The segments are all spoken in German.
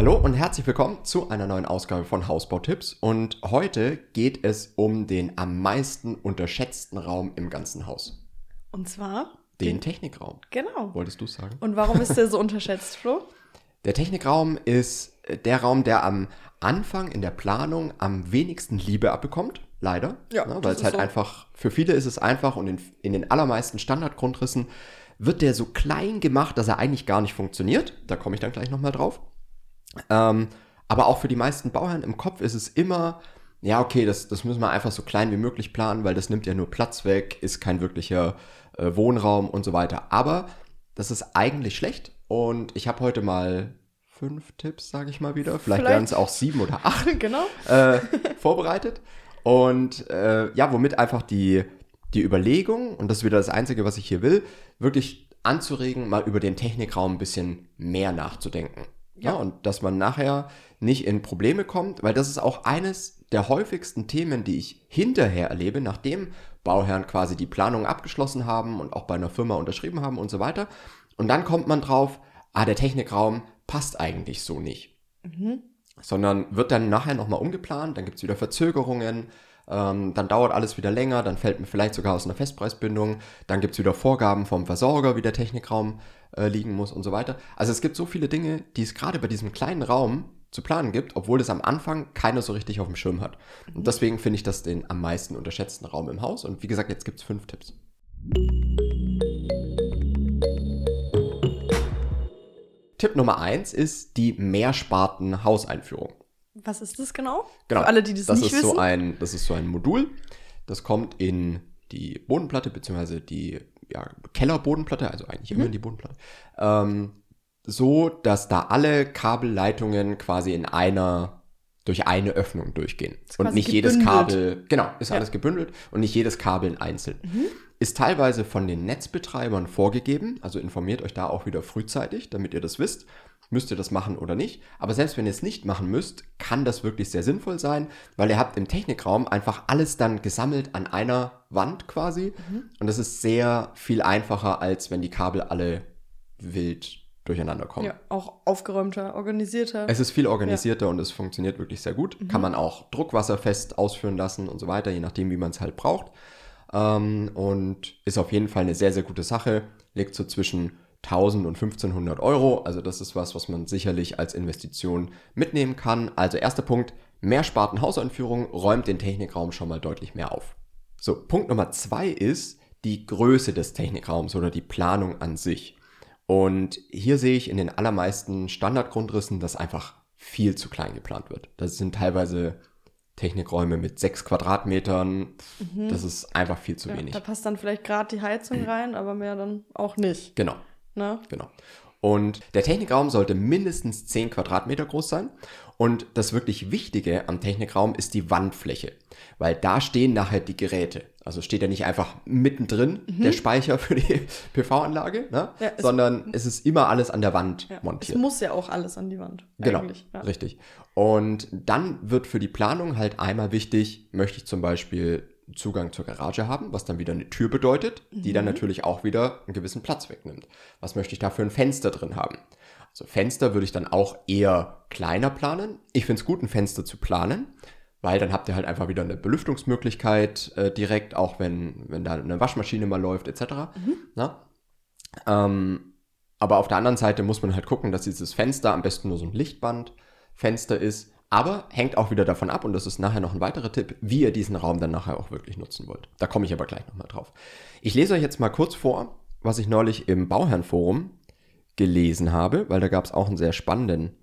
Hallo und herzlich willkommen zu einer neuen Ausgabe von Hausbautipps, und heute geht es um den am meisten unterschätzten Raum im ganzen Haus. Und zwar? Den Technikraum. Genau. Wolltest du es sagen? Und warum ist der so unterschätzt, Flo? Der Technikraum ist der Raum, der am Anfang in der Planung am wenigsten Liebe abbekommt, leider. Ja, ne, weil es halt so einfach, für viele ist es einfach, und in den allermeisten Standardgrundrissen wird der so klein gemacht, dass er eigentlich gar nicht funktioniert. Da komme ich dann gleich nochmal drauf. Aber auch für die meisten Bauherren im Kopf ist es immer, ja okay, das müssen wir einfach so klein wie möglich planen, weil das nimmt ja nur Platz weg, ist kein wirklicher Wohnraum und so weiter. Aber das ist eigentlich schlecht, und ich habe heute mal 5 Tipps, sage ich mal wieder, vielleicht werden es auch 7 oder 8 genau. Vorbereitet. Und ja, womit einfach die Überlegung, und das ist wieder das Einzige, was ich hier will, wirklich anzuregen, mal über den Technikraum ein bisschen mehr nachzudenken. Ja, und dass man nachher nicht in Probleme kommt, weil das ist auch eines der häufigsten Themen, die ich hinterher erlebe, nachdem Bauherren quasi die Planung abgeschlossen haben und auch bei einer Firma unterschrieben haben und so weiter. Und dann kommt man drauf, der Technikraum passt eigentlich so nicht. Mhm. Sondern wird dann nachher nochmal umgeplant, dann gibt es wieder Verzögerungen, dann dauert alles wieder länger, dann fällt mir vielleicht sogar aus einer Festpreisbindung, dann gibt es wieder Vorgaben vom Versorger, wie der Technikraum liegen muss und so weiter. Also es gibt so viele Dinge, die es gerade bei diesem kleinen Raum zu planen gibt, obwohl das am Anfang keiner so richtig auf dem Schirm hat. Und deswegen finde ich das den am meisten unterschätzten Raum im Haus. Und wie gesagt, jetzt gibt es 5 Tipps. Tipp Nummer 1 ist die Mehrsparten-Hauseinführung. Was ist das genau? Für alle, die das nicht wissen. Das ist so ein Modul. Das kommt in die Bodenplatte, beziehungsweise die Kellerbodenplatte, also eigentlich immer in die Bodenplatte. So, dass da alle Kabelleitungen quasi durch eine Öffnung durchgehen. Und nicht gebündelt. Jedes Kabel, alles gebündelt und nicht jedes Kabel einzeln. Mhm. Ist teilweise von den Netzbetreibern vorgegeben, also informiert euch da auch wieder frühzeitig, damit ihr das wisst. Müsst ihr das machen oder nicht? Aber selbst wenn ihr es nicht machen müsst, kann das wirklich sehr sinnvoll sein, weil ihr habt im Technikraum einfach alles dann gesammelt an einer Wand quasi. Mhm. Und das ist sehr viel einfacher, als wenn die Kabel alle wild durcheinander kommen. Ja, auch aufgeräumter, organisierter. Es ist viel organisierter und es funktioniert wirklich sehr gut. Mhm. Kann man auch druckwasserfest ausführen lassen und so weiter, je nachdem, wie man es halt braucht. Und ist auf jeden Fall eine sehr, sehr gute Sache. Liegt so zwischen 1.000 und 1.500 €. Also das ist was man sicherlich als Investition mitnehmen kann. Also erster Punkt, Mehrsparten-Hauseinführung räumt den Technikraum schon mal deutlich mehr auf. So, Punkt Nummer 2 ist die Größe des Technikraums oder die Planung an sich. Und hier sehe ich in den allermeisten Standardgrundrissen, dass einfach viel zu klein geplant wird. Das sind teilweise Technikräume mit 6 Quadratmetern, das ist einfach viel zu wenig. Da passt dann vielleicht gerade die Heizung rein, aber mehr dann auch nicht. Genau. Na? Genau. Und der Technikraum sollte mindestens 10 Quadratmeter groß sein. Und das wirklich Wichtige am Technikraum ist die Wandfläche, weil da stehen nachher die Geräte. Also steht ja nicht einfach mittendrin der Speicher für die PV-Anlage, ne? Ja, sondern es ist immer alles an der Wand montiert. Es muss ja auch alles an die Wand. Genau, richtig. Und dann wird für die Planung halt einmal wichtig, möchte ich zum Beispiel Zugang zur Garage haben, was dann wieder eine Tür bedeutet, die dann natürlich auch wieder einen gewissen Platz wegnimmt. Was möchte ich da für ein Fenster drin haben? Also Fenster würde ich dann auch eher kleiner planen. Ich finde es gut, ein Fenster zu planen, weil dann habt ihr halt einfach wieder eine Belüftungsmöglichkeit direkt, auch wenn da eine Waschmaschine mal läuft etc. Aber auf der anderen Seite muss man halt gucken, dass dieses Fenster am besten nur so ein Lichtbandfenster ist. Aber hängt auch wieder davon ab, und das ist nachher noch ein weiterer Tipp, wie ihr diesen Raum dann nachher auch wirklich nutzen wollt. Da komme ich aber gleich nochmal drauf. Ich lese euch jetzt mal kurz vor, was ich neulich im Bauherrenforum gelesen habe, weil da gab es auch einen sehr spannenden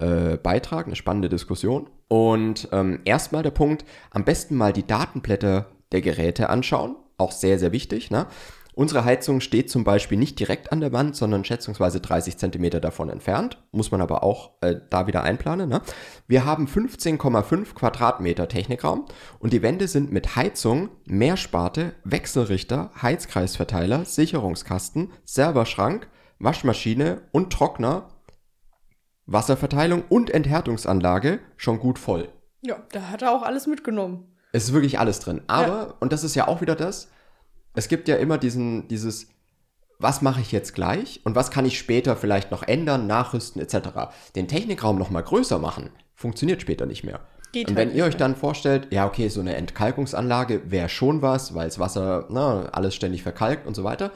Beitrag, eine spannende Diskussion. Und erstmal der Punkt, am besten mal die Datenblätter der Geräte anschauen, auch sehr, sehr wichtig, ne? Unsere Heizung steht zum Beispiel nicht direkt an der Wand, sondern schätzungsweise 30 Zentimeter davon entfernt. Muss man aber auch da wieder einplanen, ne? Wir haben 15,5 Quadratmeter Technikraum und die Wände sind mit Heizung, Mehrsparte, Wechselrichter, Heizkreisverteiler, Sicherungskasten, Serverschrank, Waschmaschine und Trockner, Wasserverteilung und Enthärtungsanlage schon gut voll. Ja, da hat er auch alles mitgenommen. Es ist wirklich alles drin. Aber, und das ist ja auch wieder das, es gibt ja immer dieses was mache ich jetzt gleich und was kann ich später vielleicht noch ändern, nachrüsten etc. Den Technikraum nochmal größer machen, funktioniert später nicht mehr. Und wenn ihr euch dann vorstellt, ja okay, so eine Entkalkungsanlage wäre schon was, weil das Wasser, alles ständig verkalkt und so weiter,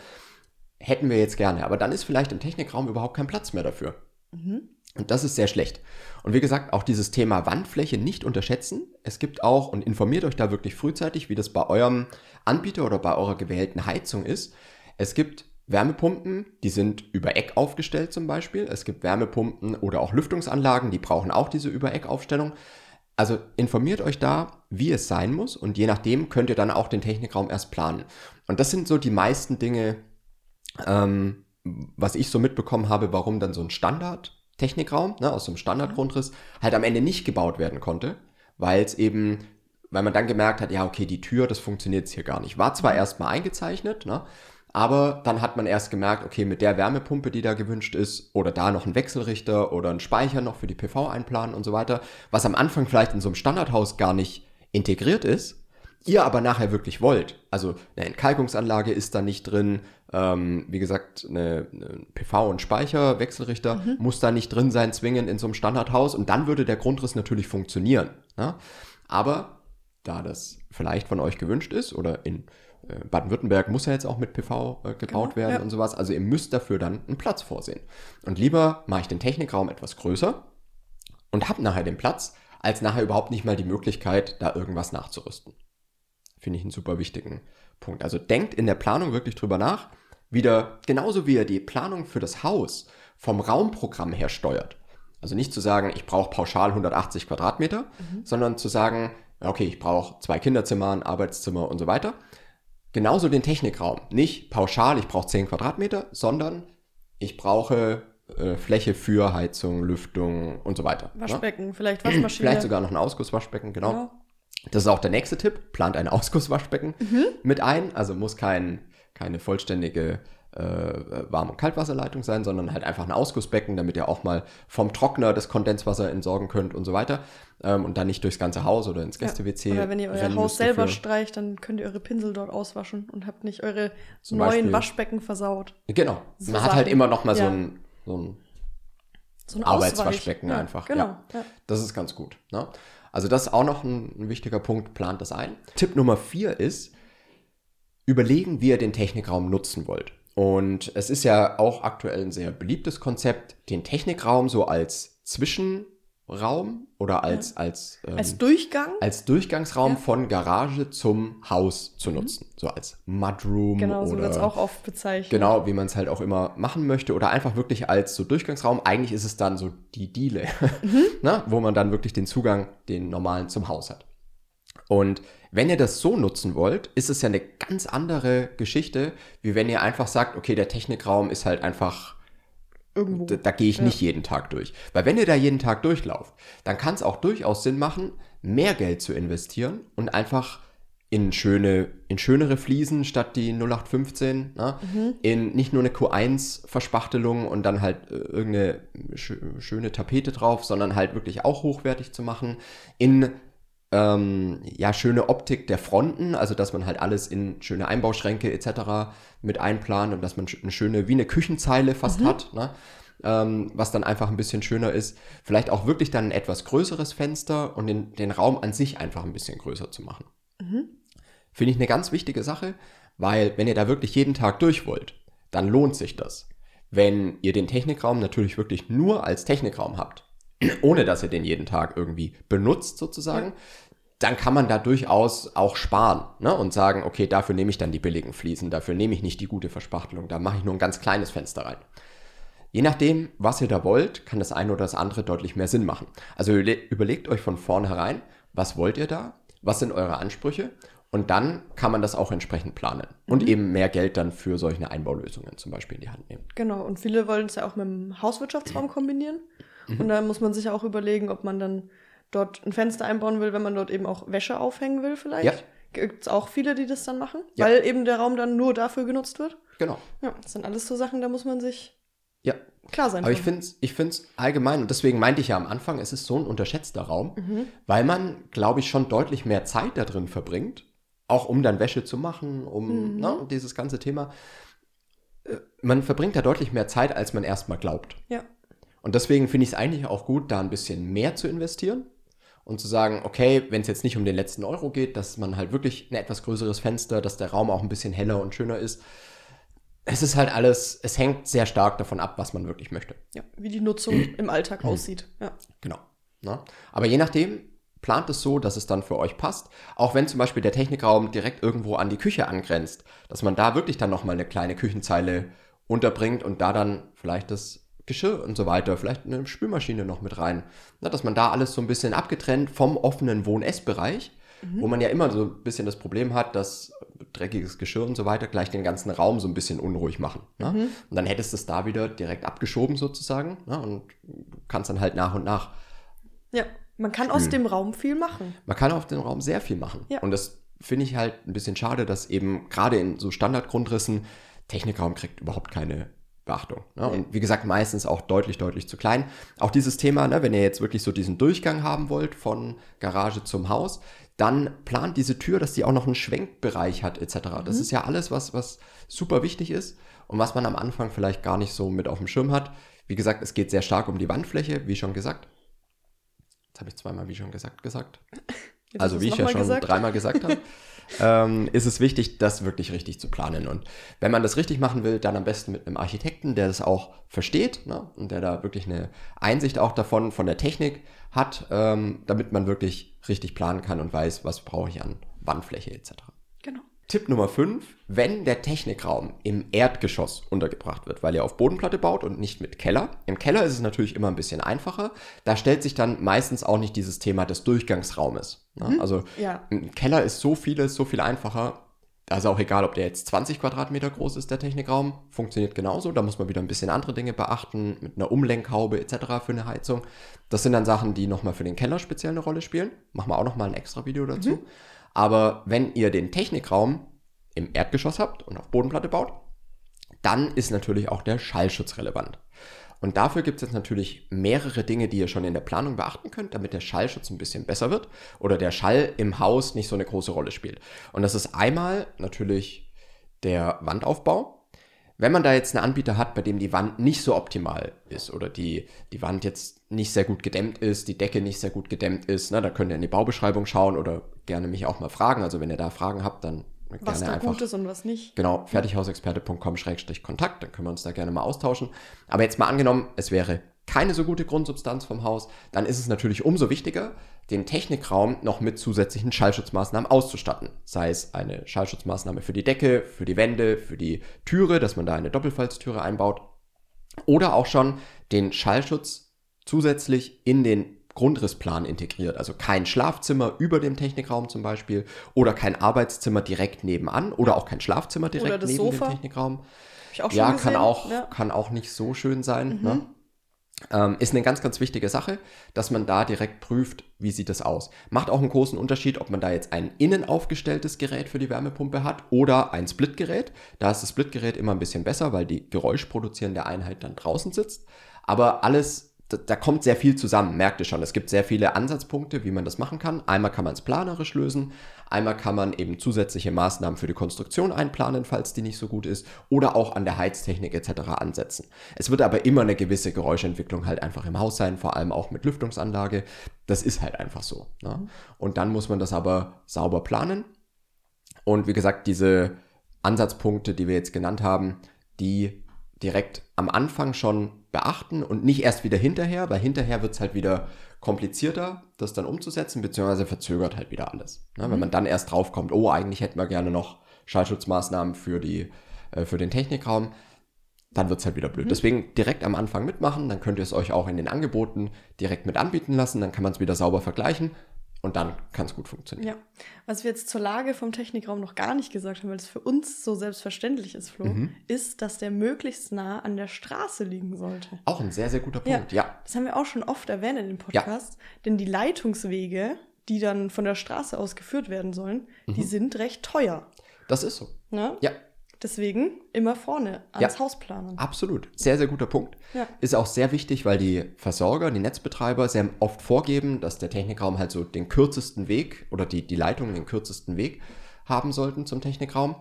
hätten wir jetzt gerne. Aber dann ist vielleicht im Technikraum überhaupt kein Platz mehr dafür. Mhm. Und das ist sehr schlecht. Und wie gesagt, auch dieses Thema Wandfläche nicht unterschätzen. Es gibt auch, und informiert euch da wirklich frühzeitig, wie das bei eurem Anbieter oder bei eurer gewählten Heizung ist. Es gibt Wärmepumpen, die sind über Eck aufgestellt zum Beispiel. Es gibt Wärmepumpen oder auch Lüftungsanlagen, die brauchen auch diese über Eck Aufstellung. Also informiert euch da, wie es sein muss, und je nachdem könnt ihr dann auch den Technikraum erst planen. Und das sind so die meisten Dinge, was ich so mitbekommen habe, warum dann so ein Standard-Technikraum aus so einem Standardgrundriss halt am Ende nicht gebaut werden konnte, weil man dann gemerkt hat, ja okay, die Tür, das funktioniert jetzt hier gar nicht. War zwar erstmal eingezeichnet, aber dann hat man erst gemerkt, okay, mit der Wärmepumpe, die da gewünscht ist, oder da noch ein Wechselrichter oder ein Speicher noch für die PV einplanen und so weiter, was am Anfang vielleicht in so einem Standardhaus gar nicht integriert ist, ihr aber nachher wirklich wollt. Also eine Entkalkungsanlage ist da nicht drin, wie gesagt, eine PV und Speicher, Wechselrichter muss da nicht drin sein, zwingend in so einem Standardhaus, und dann würde der Grundriss natürlich funktionieren. Ja? Aber da das vielleicht von euch gewünscht ist, oder in Baden-Württemberg muss ja jetzt auch mit PV gebaut werden und sowas. Also ihr müsst dafür dann einen Platz vorsehen. Und lieber mache ich den Technikraum etwas größer und habe nachher den Platz, als nachher überhaupt nicht mal die Möglichkeit, da irgendwas nachzurüsten. Finde ich einen super wichtigen Punkt. Also denkt in der Planung wirklich drüber nach. Wieder genauso wie ihr die Planung für das Haus vom Raumprogramm her steuert. Also nicht zu sagen, ich brauche pauschal 180 Quadratmeter, sondern zu sagen, okay, ich brauche 2 Kinderzimmer, ein Arbeitszimmer und so weiter. Genauso den Technikraum. Nicht pauschal, ich brauche 10 Quadratmeter, sondern ich brauche Fläche für Heizung, Lüftung und so weiter. Waschbecken, vielleicht Waschmaschine. Vielleicht sogar noch ein Ausgusswaschbecken, genau. Das ist auch der nächste Tipp. Plant ein Ausgusswaschbecken mit ein. Also muss keine vollständige Warm- und Kaltwasserleitung sein, sondern halt einfach ein Ausgussbecken, damit ihr auch mal vom Trockner das Kondenswasser entsorgen könnt und so weiter. Und dann nicht durchs ganze Haus oder ins Gäste-WC. Oder wenn ihr euer Haus selber streicht, dann könnt ihr eure Pinsel dort auswaschen und habt nicht eure neuen Waschbecken versaut. Genau. So man hat halt immer noch mal so ein Arbeitswaschbecken einfach. Genau. Ja. Das ist ganz gut. Ne? Also das ist auch noch ein wichtiger Punkt, plant das ein. Tipp Nummer 4 ist, überlegen, wie ihr den Technikraum nutzen wollt. Und es ist ja auch aktuell ein sehr beliebtes Konzept, den Technikraum so als Zwischenraum oder als Durchgang? Als Durchgangsraum von Garage zum Haus zu nutzen. So als Mudroom. Genau, so wird es auch oft bezeichnet. Genau, wie man es halt auch immer machen möchte. Oder einfach wirklich als so Durchgangsraum. Eigentlich ist es dann so die Diele, wo man dann wirklich den Zugang, den normalen, zum Haus hat. Und wenn ihr das so nutzen wollt, ist es ja eine ganz andere Geschichte, wie wenn ihr einfach sagt, okay, der Technikraum ist halt einfach irgendwo, da gehe ich nicht jeden Tag durch. Weil wenn ihr da jeden Tag durchlauft, dann kann es auch durchaus Sinn machen, mehr Geld zu investieren und einfach in schönere Fliesen statt die 0815, in nicht nur eine Q1-Verspachtelung und dann halt irgendeine schöne Tapete drauf, sondern halt wirklich auch hochwertig zu machen, in schöne Optik der Fronten, also dass man halt alles in schöne Einbauschränke etc. mit einplant und dass man eine schöne, wie eine Küchenzeile fast hat, was dann einfach ein bisschen schöner ist. Vielleicht auch wirklich dann ein etwas größeres Fenster und den Raum an sich einfach ein bisschen größer zu machen. Finde ich eine ganz wichtige Sache, weil wenn ihr da wirklich jeden Tag durch wollt, dann lohnt sich das. Wenn ihr den Technikraum natürlich wirklich nur als Technikraum habt, ohne dass ihr den jeden Tag irgendwie benutzt sozusagen, dann kann man da durchaus auch sparen und sagen, okay, dafür nehme ich dann die billigen Fliesen, dafür nehme ich nicht die gute Verspachtelung, da mache ich nur ein ganz kleines Fenster rein. Je nachdem, was ihr da wollt, kann das eine oder das andere deutlich mehr Sinn machen. Also überlegt euch von vornherein, was wollt ihr da, was sind eure Ansprüche, und dann kann man das auch entsprechend planen und eben mehr Geld dann für solche Einbaulösungen zum Beispiel in die Hand nehmen. Genau, und viele wollen es ja auch mit dem Hauswirtschaftsraum kombinieren. Und dann muss man sich auch überlegen, ob man dann dort ein Fenster einbauen will, wenn man dort eben auch Wäsche aufhängen will vielleicht. Ja. Gibt es auch viele, die das dann machen, weil eben der Raum dann nur dafür genutzt wird. Genau. Ja, das sind alles so Sachen, da muss man sich klar sein. Aber ich finde es allgemein, und deswegen meinte ich ja am Anfang, es ist so ein unterschätzter Raum, weil man, glaube ich, schon deutlich mehr Zeit da drin verbringt, auch um dann Wäsche zu machen, um dieses ganze Thema. man verbringt da deutlich mehr Zeit, als man erstmal glaubt. Ja. Und deswegen finde ich es eigentlich auch gut, da ein bisschen mehr zu investieren und zu sagen, okay, wenn es jetzt nicht um den letzten Euro geht, dass man halt wirklich ein etwas größeres Fenster, dass der Raum auch ein bisschen heller und schöner ist. Es ist halt alles, es hängt sehr stark davon ab, was man wirklich möchte. Ja, wie die Nutzung im Alltag aussieht. Ja. Genau. Na? Aber je nachdem, plant es so, dass es dann für euch passt. Auch wenn zum Beispiel der Technikraum direkt irgendwo an die Küche angrenzt, dass man da wirklich dann nochmal eine kleine Küchenzeile unterbringt und da dann vielleicht das Geschirr und so weiter, vielleicht eine Spülmaschine noch mit rein. Na, dass man da alles so ein bisschen abgetrennt vom offenen Wohn-Ess-Bereich, wo man ja immer so ein bisschen das Problem hat, dass dreckiges Geschirr und so weiter gleich den ganzen Raum so ein bisschen unruhig machen. Ne? Und dann hättest du es da wieder direkt abgeschoben sozusagen, ne? Und kannst dann halt nach und nach. Ja, man kann aus dem Raum viel machen. Man kann auf dem Raum sehr viel machen. Ja. Und das finde ich halt ein bisschen schade, dass eben gerade in so Standardgrundrissen Technikraum kriegt überhaupt keine Beachtung. Ne? Und wie gesagt, meistens auch deutlich, deutlich zu klein. Auch dieses Thema, ne, wenn ihr jetzt wirklich so diesen Durchgang haben wollt von Garage zum Haus, dann plant diese Tür, dass die auch noch einen Schwenkbereich hat etc. Das ist ja alles, was super wichtig ist und was man am Anfang vielleicht gar nicht so mit auf dem Schirm hat. Wie gesagt, es geht sehr stark um die Wandfläche, wie schon gesagt. Jetzt habe ich zweimal wie schon gesagt. Jetzt also wie ich ja schon dreimal gesagt habe. Ist es wichtig, das wirklich richtig zu planen. Und wenn man das richtig machen will, dann am besten mit einem Architekten, der das auch versteht, ne? Und der da wirklich eine Einsicht auch davon, von der Technik hat, damit man wirklich richtig planen kann und weiß, was brauche ich an Wandfläche etc. Genau. Tipp Nummer 5, wenn der Technikraum im Erdgeschoss untergebracht wird, weil ihr auf Bodenplatte baut und nicht mit Keller. Im Keller ist es natürlich immer ein bisschen einfacher. Da stellt sich dann meistens auch nicht dieses Thema des Durchgangsraumes. Ne? Also im Keller ist so viel einfacher. Da ist auch egal, ob der jetzt 20 Quadratmeter groß ist, der Technikraum. Funktioniert genauso. Da muss man wieder ein bisschen andere Dinge beachten, mit einer Umlenkhaube etc. für eine Heizung. Das sind dann Sachen, die nochmal für den Keller speziell eine Rolle spielen. Machen wir auch nochmal ein extra Video dazu. Aber wenn ihr den Technikraum im Erdgeschoss habt und auf Bodenplatte baut, dann ist natürlich auch der Schallschutz relevant. Und dafür gibt es jetzt natürlich mehrere Dinge, die ihr schon in der Planung beachten könnt, damit der Schallschutz ein bisschen besser wird oder der Schall im Haus nicht so eine große Rolle spielt. Und das ist einmal natürlich der Wandaufbau. Wenn man da jetzt einen Anbieter hat, bei dem die Wand nicht so optimal ist oder die Wand jetzt nicht sehr gut gedämmt ist, die Decke nicht sehr gut gedämmt ist, ne, da könnt ihr in die Baubeschreibung schauen oder gerne mich auch mal fragen. Also wenn ihr da Fragen habt, dann gerne einfach... Was da gut ist und was nicht. Genau, fertighausexperte.com/kontakt, dann können wir uns da gerne mal austauschen. Aber jetzt mal angenommen, es wäre keine so gute Grundsubstanz vom Haus, dann ist es natürlich umso wichtiger, den Technikraum noch mit zusätzlichen Schallschutzmaßnahmen auszustatten. Sei es eine Schallschutzmaßnahme für die Decke, für die Wände, für die Türe, dass man da eine Doppelfalztüre einbaut. Oder auch schon den Schallschutz zusätzlich in den Grundrissplan integriert. Also kein Schlafzimmer über dem Technikraum zum Beispiel oder kein Arbeitszimmer direkt nebenan oder auch kein Schlafzimmer direkt neben Sofa. Dem Technikraum. Hab ich auch schon gesehen. Kann auch nicht so schön sein, ne? Ist eine ganz, ganz wichtige Sache, dass man da direkt prüft, wie sieht das aus. Macht auch einen großen Unterschied, ob man da jetzt ein innen aufgestelltes Gerät für die Wärmepumpe hat oder ein Splitgerät. Da ist das Splitgerät immer ein bisschen besser, weil die geräuschproduzierende Einheit dann draußen sitzt. Aber alles, da kommt sehr viel zusammen, merkt ihr schon. Es gibt sehr viele Ansatzpunkte, wie man das machen kann. Einmal kann man es planerisch lösen, einmal kann man eben zusätzliche Maßnahmen für die Konstruktion einplanen, falls die nicht so gut ist, oder auch an der Heiztechnik etc. ansetzen. Es wird aber immer eine gewisse Geräuschentwicklung halt einfach im Haus sein, vor allem auch mit Lüftungsanlage. Das ist halt einfach so, ne? Und dann muss man das aber sauber planen. Und wie gesagt, diese Ansatzpunkte, die wir jetzt genannt haben, die direkt am Anfang schon beachten und nicht erst wieder hinterher, weil hinterher wird es halt wieder komplizierter, das dann umzusetzen, beziehungsweise verzögert halt wieder alles. Ne? Wenn man dann erst draufkommt, oh, eigentlich hätten wir gerne noch Schallschutzmaßnahmen für den Technikraum, dann wird es halt wieder blöd. Deswegen direkt am Anfang mitmachen, dann könnt ihr es euch auch in den Angeboten direkt mit anbieten lassen, dann kann man es wieder sauber vergleichen und dann kann es gut funktionieren. Ja, was wir jetzt zur Lage vom Technikraum noch gar nicht gesagt haben, weil es für uns so selbstverständlich ist, Flo, ist, dass der möglichst nah an der Straße liegen sollte. Auch ein sehr, sehr guter Punkt, ja. Das haben wir auch schon oft erwähnt in dem Podcast, denn die Leitungswege, die dann von der Straße aus geführt werden sollen, die sind recht teuer. Das ist so. Na? Ja. Deswegen immer vorne ans Haus planen. Absolut. Sehr, sehr guter Punkt. Ja. Ist auch sehr wichtig, weil die Versorger, die Netzbetreiber sehr oft vorgeben, dass der Technikraum halt so den kürzesten Weg oder die Leitungen den kürzesten Weg haben sollten zum Technikraum.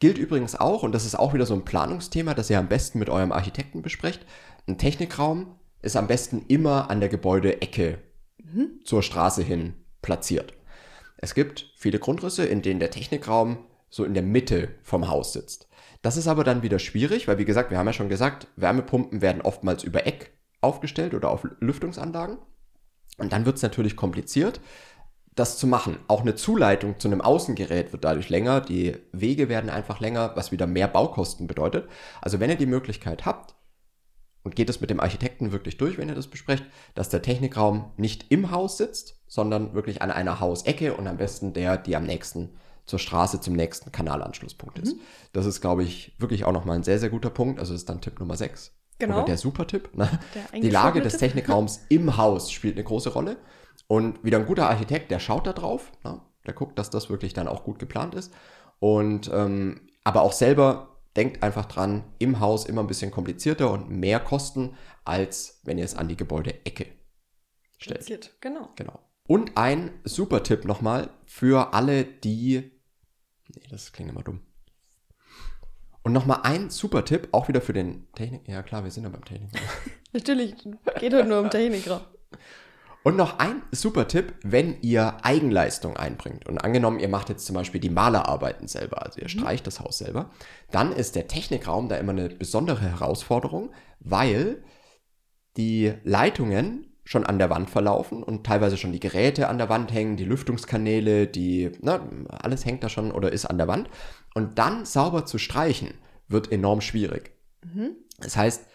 Gilt übrigens auch, und das ist auch wieder so ein Planungsthema, das ihr am besten mit eurem Architekten besprecht, ein Technikraum ist am besten immer an der Gebäudeecke zur Straße hin platziert. Es gibt viele Grundrisse, in denen der Technikraum so in der Mitte vom Haus sitzt. Das ist aber dann wieder schwierig, weil wie gesagt, wir haben ja schon gesagt, Wärmepumpen werden oftmals über Eck aufgestellt oder auf Lüftungsanlagen. Und dann wird es natürlich kompliziert, das zu machen. Auch eine Zuleitung zu einem Außengerät wird dadurch länger, die Wege werden einfach länger, was wieder mehr Baukosten bedeutet. Also wenn ihr die Möglichkeit habt, und geht es mit dem Architekten wirklich durch, wenn ihr das besprecht, dass der Technikraum nicht im Haus sitzt, sondern wirklich an einer Hausecke und am besten der, die am nächsten zur Straße zum nächsten Kanalanschlusspunkt ist. Das ist, glaube ich, wirklich auch nochmal ein sehr, sehr guter Punkt. Also das ist dann Tipp Nummer 6. Genau. Oder der Supertipp. Ne? Die Lage des Technikraums im Haus spielt eine große Rolle. Und wieder ein guter Architekt, der schaut da drauf. Ne? Der guckt, dass das wirklich dann auch gut geplant ist. Und aber auch selber denkt einfach dran, im Haus immer ein bisschen komplizierter und mehr Kosten, als wenn ihr es an die Gebäudeecke stellt. Kompliziert, genau. Und ein super Tipp nochmal für alle, die... Nee, das klingt immer dumm. Und nochmal ein super Tipp, auch wieder für den Technik... Ja klar, wir sind ja beim Technikraum. Natürlich, geht heute nur um Technikraum. Und noch ein super Tipp, wenn ihr Eigenleistung einbringt. Und angenommen, ihr macht jetzt zum Beispiel die Malerarbeiten selber, also ihr streicht das Haus selber, dann ist der Technikraum da immer eine besondere Herausforderung, weil die Leitungen schon an der Wand verlaufen und teilweise schon die Geräte an der Wand hängen, die Lüftungskanäle, alles hängt da schon oder ist an der Wand. Und dann sauber zu streichen, wird enorm schwierig. Das heißt,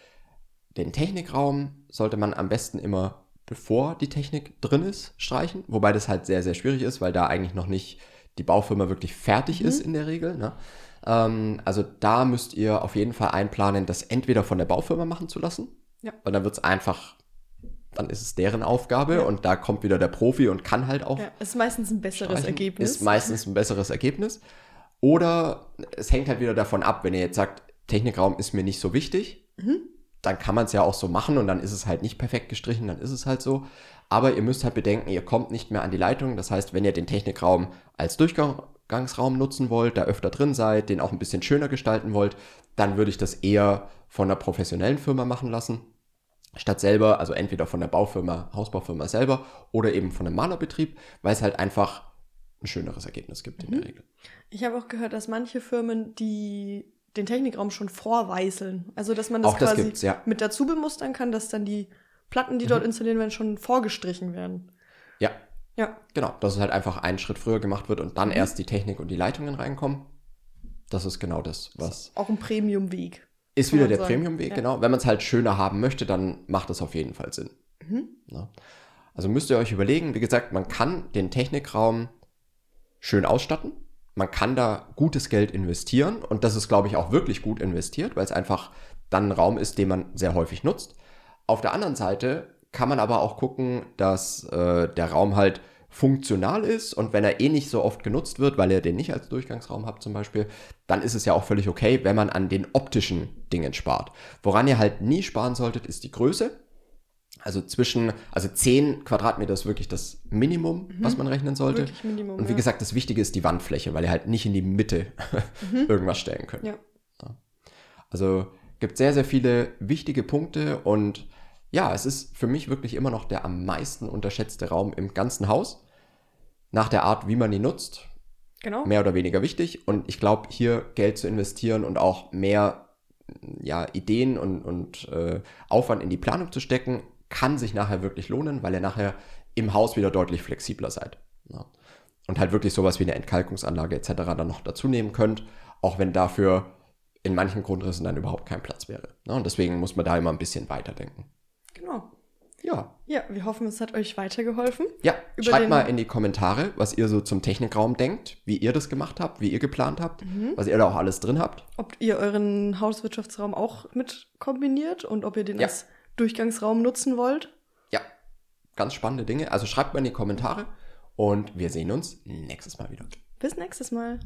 den Technikraum sollte man am besten immer, bevor die Technik drin ist, streichen. Wobei das halt sehr, sehr schwierig ist, weil da eigentlich noch nicht die Baufirma wirklich fertig ist in der Regel. Ne? Also da müsst ihr auf jeden Fall einplanen, das entweder von der Baufirma machen zu lassen. Ja. Und dann wird es einfach... Dann ist es deren Aufgabe und da kommt wieder der Profi und kann halt auch. Ja, ist meistens ein besseres Ergebnis. Oder es hängt halt wieder davon ab, wenn ihr jetzt sagt, Technikraum ist mir nicht so wichtig, dann kann man es ja auch so machen und dann ist es halt nicht perfekt gestrichen, dann ist es halt so. Aber ihr müsst halt bedenken, ihr kommt nicht mehr an die Leitung. Das heißt, wenn ihr den Technikraum als Durchgangsraum nutzen wollt, da öfter drin seid, den auch ein bisschen schöner gestalten wollt, dann würde ich das eher von einer professionellen Firma machen lassen. Statt selber, also entweder von der Hausbaufirma selber oder eben von einem Malerbetrieb, weil es halt einfach ein schöneres Ergebnis gibt in der Regel. Ich habe auch gehört, dass manche Firmen, die den Technikraum schon vorweißeln, also dass man das auch quasi mit dazu bemustern kann, dass dann die Platten, die dort installiert werden, schon vorgestrichen werden. Ja, genau, dass es halt einfach einen Schritt früher gemacht wird und dann erst die Technik und die Leitungen reinkommen. Das ist genau das, was... Das ist auch ein Premium-Weg. Ist wieder der Premium-Weg, genau. Wenn man es halt schöner haben möchte, dann macht das auf jeden Fall Sinn. Ja. Also müsst ihr euch überlegen, wie gesagt, man kann den Technikraum schön ausstatten. Man kann da gutes Geld investieren. Und das ist, glaube ich, auch wirklich gut investiert, weil es einfach dann ein Raum ist, den man sehr häufig nutzt. Auf der anderen Seite kann man aber auch gucken, dass der Raum halt funktional ist und wenn er eh nicht so oft genutzt wird, weil ihr den nicht als Durchgangsraum habt zum Beispiel, dann ist es ja auch völlig okay, wenn man an den optischen Dingen spart. Woran ihr halt nie sparen solltet, ist die Größe. Also 10 Quadratmeter ist wirklich das Minimum, was man rechnen sollte. Wirklich Minimum, und wie gesagt, das Wichtige ist die Wandfläche, weil ihr halt nicht in die Mitte irgendwas stellen könnt. Ja. Also gibt sehr, sehr viele wichtige Punkte und ja, es ist für mich wirklich immer noch der am meisten unterschätzte Raum im ganzen Haus. Nach der Art, wie man ihn nutzt, mehr oder weniger wichtig. Und ich glaube, hier Geld zu investieren und auch mehr Ideen und Aufwand in die Planung zu stecken, kann sich nachher wirklich lohnen, weil ihr nachher im Haus wieder deutlich flexibler seid. Ja. Und halt wirklich sowas wie eine Entkalkungsanlage etc. dann noch dazu nehmen könnt, auch wenn dafür in manchen Grundrissen dann überhaupt kein Platz wäre. Ja, und deswegen muss man da immer ein bisschen weiterdenken. Genau. Ja, wir hoffen, es hat euch weitergeholfen. Ja, schreibt mal in die Kommentare, was ihr so zum Technikraum denkt, wie ihr das gemacht habt, wie ihr geplant habt, was ihr da auch alles drin habt. Ob ihr euren Hauswirtschaftsraum auch mit kombiniert und ob ihr den als Durchgangsraum nutzen wollt. Ja, ganz spannende Dinge. Also schreibt mal in die Kommentare und wir sehen uns nächstes Mal wieder. Bis nächstes Mal.